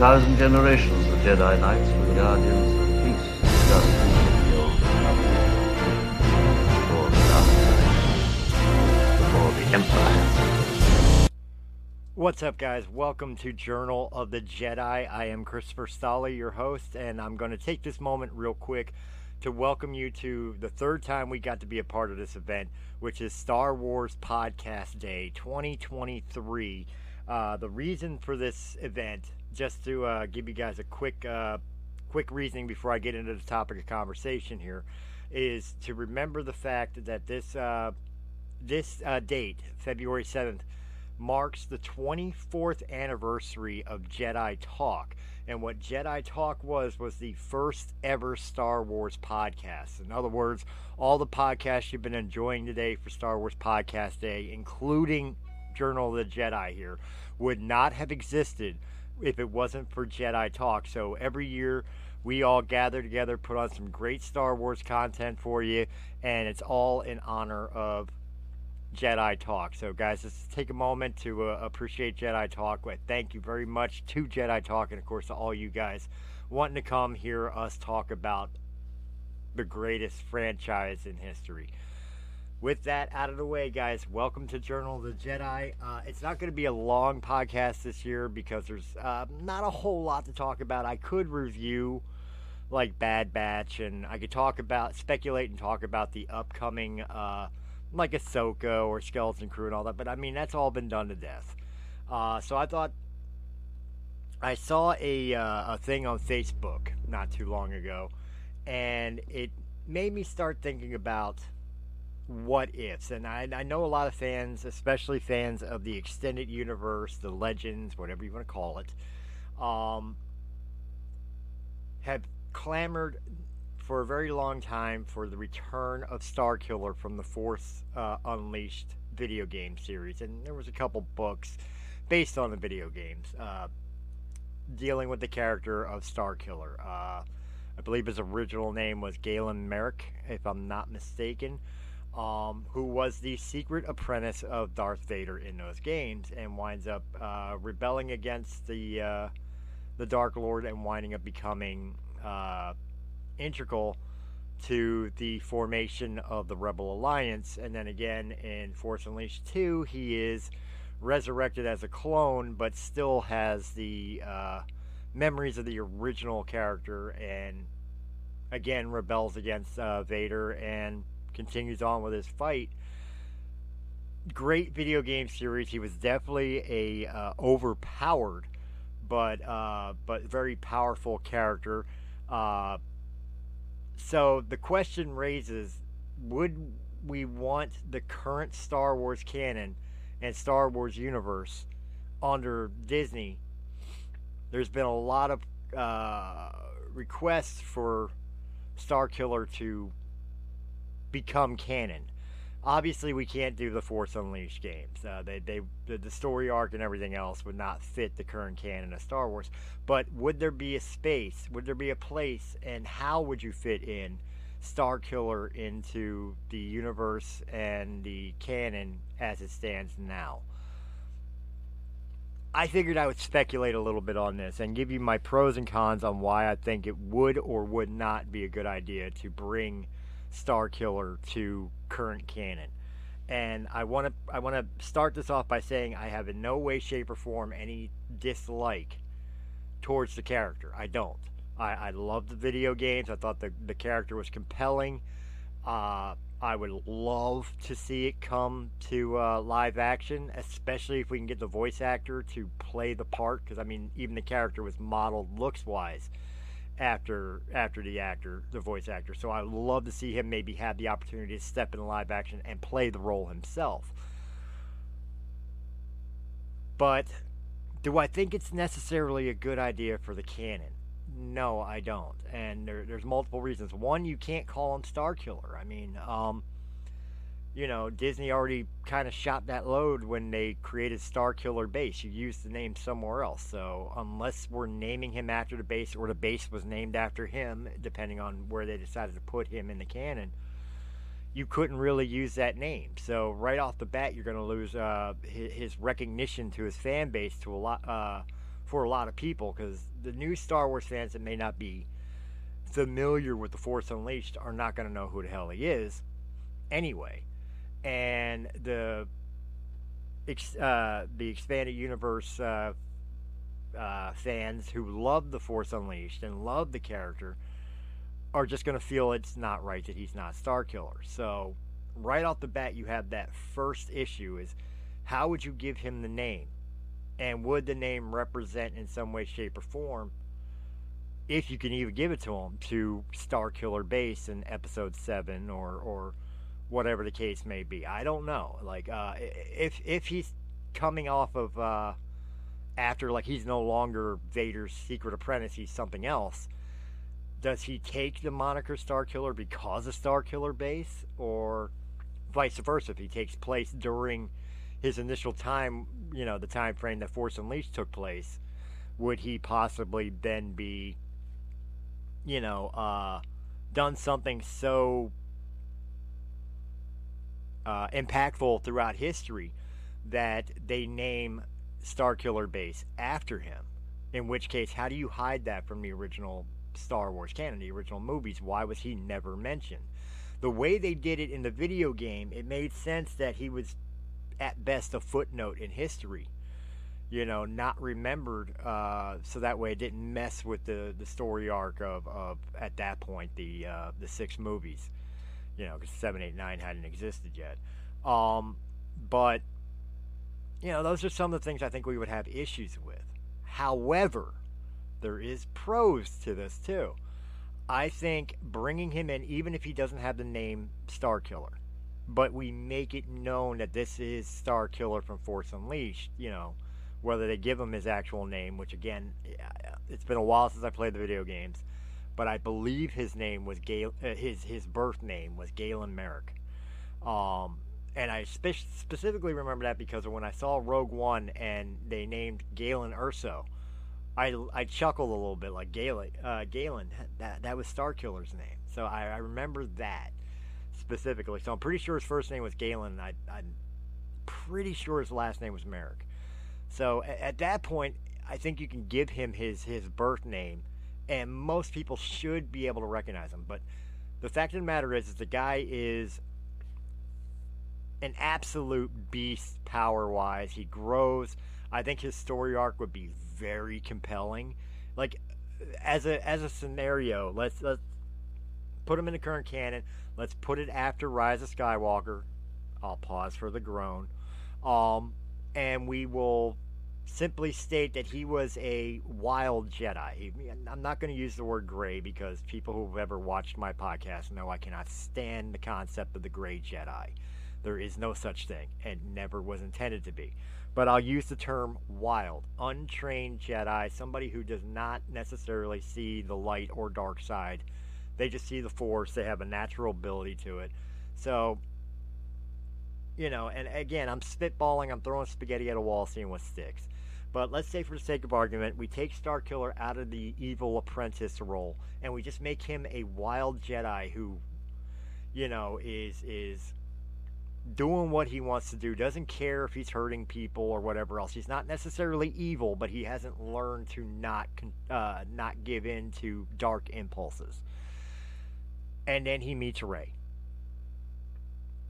1,000 generations of Jedi Knights were the guardians of peace, justice, and the old Republic, before the dark side, before the Empire. What's up, guys? Welcome to Journal of the Jedi. I am Christopher Stolle, your host, and I'm going to take this moment real quick to welcome you to the third time we got to be a part of this event, which is Star Wars Podcast Day 2023. The reason for this event, just to give you guys a quick reasoning before I get into the topic of conversation here, is to remember the fact that this date, February 7th, marks the 24th anniversary of Jedi Talk. And what Jedi Talk was the first ever Star Wars podcast. In other words, all the podcasts you've been enjoying today for Star Wars Podcast Day, including Journal of the Jedi here, would not have existed if it wasn't for Jedi Talk. So every year we all gather together, put on some great Star Wars content for you, and it's all in honor of Jedi Talk. So guys, let's take a moment to appreciate Jedi Talk. Thank you very much to Jedi Talk, and of course to all you guys wanting to come hear us talk about the greatest franchise in history. With that out of the way, guys, welcome to Journal of the Jedi. It's not going to be a long podcast this year because there's not a whole lot to talk about. I could review like Bad Batch, and I could talk about, speculate and talk about the upcoming like Ahsoka or Skeleton Crew and all that, but I mean, that's all been done to death. So I thought, I saw a thing on Facebook not too long ago, and it made me start thinking about what ifs. And I know a lot of fans, especially fans of the extended universe, the legends, whatever you want to call it, have clamored for a very long time for the return of Starkiller from the Force Unleashed video game series. And there was a couple books based on the video games dealing with the character of Starkiller. I believe his original name was Galen Marek, if I'm not mistaken, who was the secret apprentice of Darth Vader in those games, and winds up rebelling against the Dark Lord and winding up becoming integral to the formation of the Rebel Alliance. And then again in Force Unleashed 2, he is resurrected as a clone, but still has the memories of the original character, and again rebels against Vader and continues on with his fight. Great video game series. He was definitely a overpowered but very powerful character. So the question raises, would we want the current Star Wars canon and Star Wars universe under Disney? There's been a lot of requests for Starkiller to become canon. Obviously, we can't do the Force Unleashed games. The story arc and everything else would not fit the current canon of Star Wars. But would there be a space? Would there be a place? And how would you fit in Starkiller into the universe and the canon as it stands now? I figured I would speculate a little bit on this and give you my pros and cons on why I think it would or would not be a good idea to bring Starkiller to current canon. And I want to start this off by saying I have in no way, shape, or form any dislike towards the character. I don't. I love the video games. I thought the character was compelling. I would love to see it come to live action, especially if we can get the voice actor to play the part, because I mean, even the character was modeled looks wise after the voice actor. So I would love to see him maybe have the opportunity to step in live action and play the role himself. But do I think it's necessarily a good idea for the canon? No, I don't. And there's multiple reasons. One, you can't call him Starkiller. I mean, you know, Disney already kind of shot that load when they created Starkiller Base. You used the name somewhere else. So unless we're naming him after the base, or the base was named after him, depending on where they decided to put him in the canon, you couldn't really use that name. So right off the bat, you're going to lose his recognition to his fan base to a lot for a lot of people, because the new Star Wars fans that may not be familiar with the Force Unleashed are not going to know who the hell he is anyway. And the expanded universe fans who love the Force Unleashed and love the character are just going to feel it's not right that he's not Starkiller. So right off the bat, you have that first issue is, how would you give him the name? And would the name represent in some way, shape, or form, if you can even give it to him, to Starkiller Base in Episode 7 or whatever the case may be? I don't know. Like, if he's coming off of, after, like, he's no longer Vader's secret apprentice, he's something else, does he take the moniker Starkiller because of Starkiller Base? Or vice versa, if he takes place during his initial time, you know, the time frame that Force Unleashed took place, would he possibly then be, you know, done something so impactful throughout history that they name Starkiller Base after him? In which case, how do you hide that from the original Star Wars canon, the original movies? Why was he never mentioned? The way they did it in the video game, it made sense that he was at best a footnote in history, you know, not remembered, so that way it didn't mess with the story arc of at that point, the 6 movies, you know, because 7, 8, 9 hadn't existed yet. But, you know, those are some of the things I think we would have issues with. However, there is pros to this too. I think bringing him in, even if he doesn't have the name Starkiller, but we make it known that this is Starkiller from Force Unleashed, you know, whether they give him his actual name, which again, it's been a while since I played the video games, but I believe his name was his birth name was Galen Marek. And I specifically remember that because when I saw Rogue One and they named Galen Erso, I chuckled a little bit, like, Galen, that was Starkiller's name. So I remember that specifically. So I'm pretty sure his first name was Galen, and I'm pretty sure his last name was Merrick. So at that point, I think you can give him his birth name, and most people should be able to recognize him. But the fact of the matter is the guy is an absolute beast power-wise. He grows. I think his story arc would be very compelling. Like, as a scenario, let's put him in the current canon. Let's put it after Rise of Skywalker. I'll pause for the groan. And we will simply state that he was a wild Jedi. I'm not going to use the word gray, because people who have ever watched my podcast know I cannot stand the concept of the gray Jedi. There is no such thing, and never was intended to be. But I'll use the term wild, untrained Jedi, somebody who does not necessarily see the light or dark side. They just see the Force. They have a natural ability to it. So, you know, and again, I'm spitballing. I'm throwing spaghetti at a wall, seeing what sticks. But let's say, for the sake of argument, we take Starkiller out of the evil apprentice role, and we just make him a wild Jedi who, you know, is doing what he wants to do, doesn't care if he's hurting people or whatever else. He's not necessarily evil, but he hasn't learned to not give in to dark impulses. And then he meets Rey,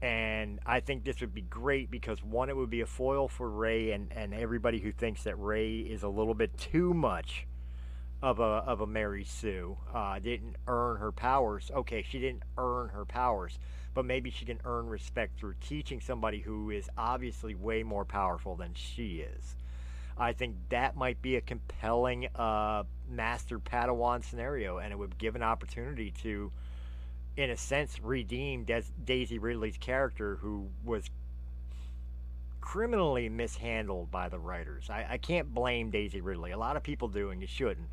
and I think this would be great, because one, it would be a foil for Rey and everybody who thinks that Rey is a little bit too much of a Mary Sue, didn't earn her powers. Okay, she didn't earn her powers, but maybe she can earn respect through teaching somebody who is obviously way more powerful than she is. I think that might be a compelling Master Padawan scenario, and it would give an opportunity to, in a sense, redeem Daisy Ridley's character, who was criminally mishandled by the writers. I can't blame Daisy Ridley. A lot of people do, and you shouldn't.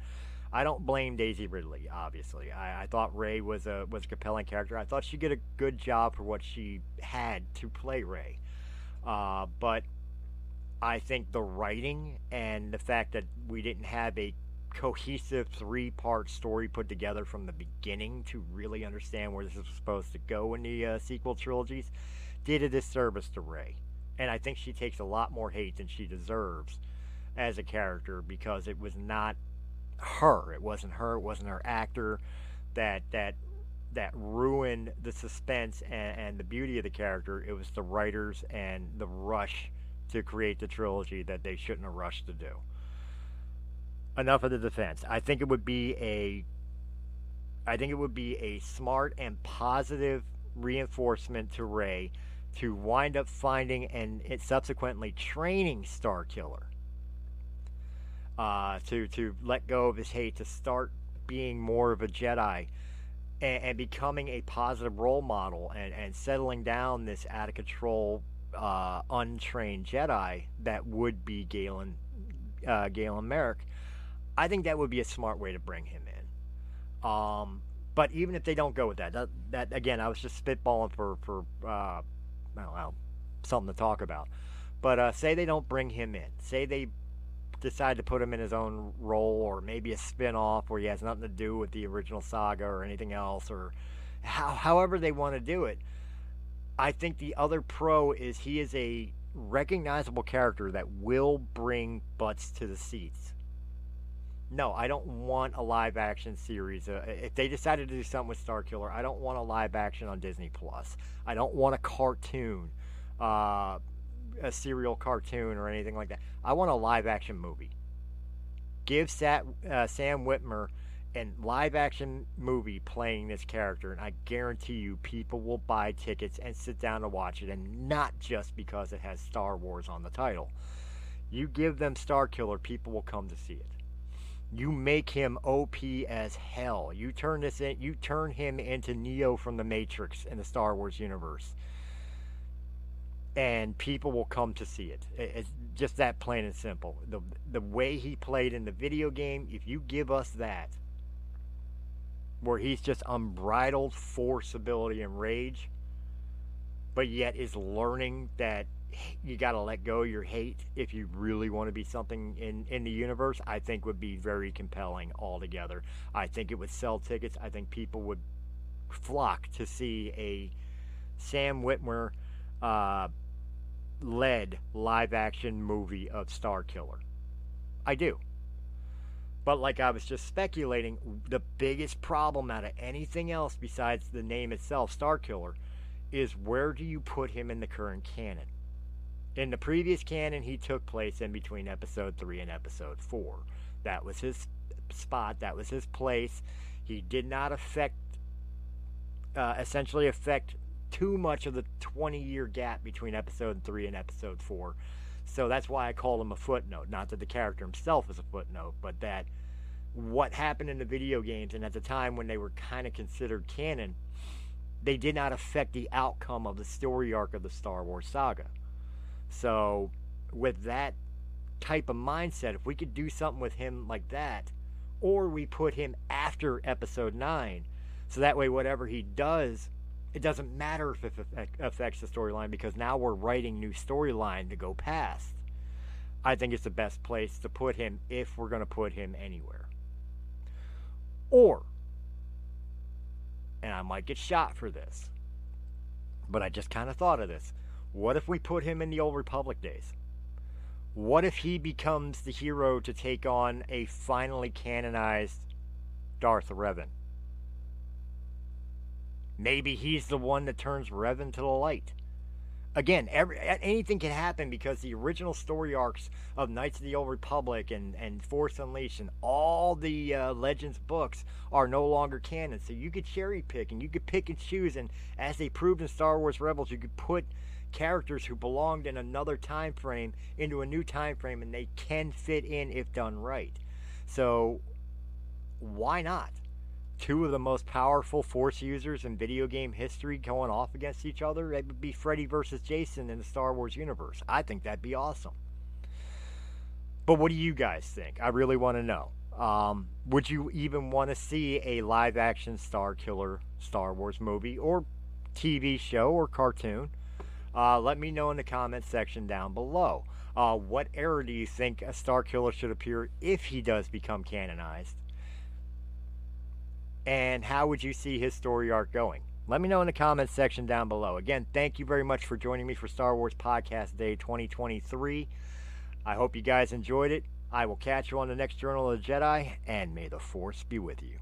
I don't blame Daisy Ridley, obviously. I thought Rey was a compelling character. I thought she did a good job for what she had to play Rey. But I think the writing and the fact that we didn't have a cohesive 3-part story put together from the beginning to really understand where this was supposed to go in the sequel trilogies did a disservice to Rey. And I think she takes a lot more hate than she deserves. as a character, because it was not her. It wasn't her. It wasn't her actor that ruined the suspense and the beauty of the character. It was the writers and the rush to create the trilogy that they shouldn't have rushed to do. Enough of the defense. I think it would be a smart and positive reinforcement to Rey to wind up finding and subsequently training Starkiller to let go of his hate, to start being more of a Jedi and becoming a positive role model and settling down this out of control untrained Jedi that would be Galen Marek. I think that would be a smart way to bring him in. But even if they don't go with that again, I was just spitballing for I don't know, something to talk about. But say they don't bring him in. Say they decide to put him in his own role, or maybe a spin-off where he has nothing to do with the original saga or anything else, or however they want to do it. I think the other pro is he is a recognizable character that will bring butts to the seats. No, I don't want a live-action series. If they decided to do something with Starkiller, I don't want a live-action on Disney+. I don't want a cartoon, a serial cartoon or anything like that. I want a live-action movie. Give Sam Witwer a live-action movie playing this character, and I guarantee you people will buy tickets and sit down to watch it, and not just because it has Star Wars on the title. You give them Starkiller, people will come to see it. You make him OP as hell. You turn him into Neo from the Matrix in the Star Wars universe, and people will come to see it. It's just that plain and simple. The way he played in the video game, if you give us that, where he's just unbridled force ability and rage, but yet is learning that you got to let go of your hate if you really want to be something in the universe, I think would be very compelling altogether. I think it would sell tickets. I think people would flock to see a Sam Witwer led live action movie of Starkiller. I do. But like I was just speculating, the biggest problem out of anything else besides the name itself, Starkiller, is where do you put him in the current canon? In the previous canon, he took place in between Episode 3 and Episode 4. That was his spot. That was his place. He did not essentially affect too much of the 20-year gap between Episode 3 and Episode 4. So that's why I call him a footnote. Not that the character himself is a footnote, but that what happened in the video games, and at the time when they were kind of considered canon, they did not affect the outcome of the story arc of the Star Wars saga. So, with that type of mindset, if we could do something with him like that, or we put him after Episode 9, so that way whatever he does, it doesn't matter if it affects the storyline, because now we're writing new storyline to go past. I think it's the best place to put him if we're going to put him anywhere. Or, and I might get shot for this, but I just kind of thought of this. What if we put him in the Old Republic days? What if he becomes the hero to take on a finally canonized Darth Revan? Maybe he's the one that turns Revan to the light. Again, anything can happen, because the original story arcs of Knights of the Old Republic and Force Unleashed and all the Legends books are no longer canon. So you could cherry pick, and you could pick and choose, and as they proved in Star Wars Rebels, you could put characters who belonged in another time frame into a new time frame, and they can fit in if done right. So why not? Two of the most powerful force users in video game history going off against each other. That would be Freddy versus Jason in the Star Wars universe. I think that'd be awesome. But what do you guys think? I really want to know. Would you even want to see a live action Starkiller Star Wars movie or TV show or cartoon? Let me know in the comments section down below. What era do you think a Starkiller should appear if he does become canonized? And how would you see his story arc going? Let me know in the comments section down below. Again, thank you very much for joining me for Star Wars Podcast Day 2023. I hope you guys enjoyed it. I will catch you on the next Journal of the Jedi, and may the Force be with you.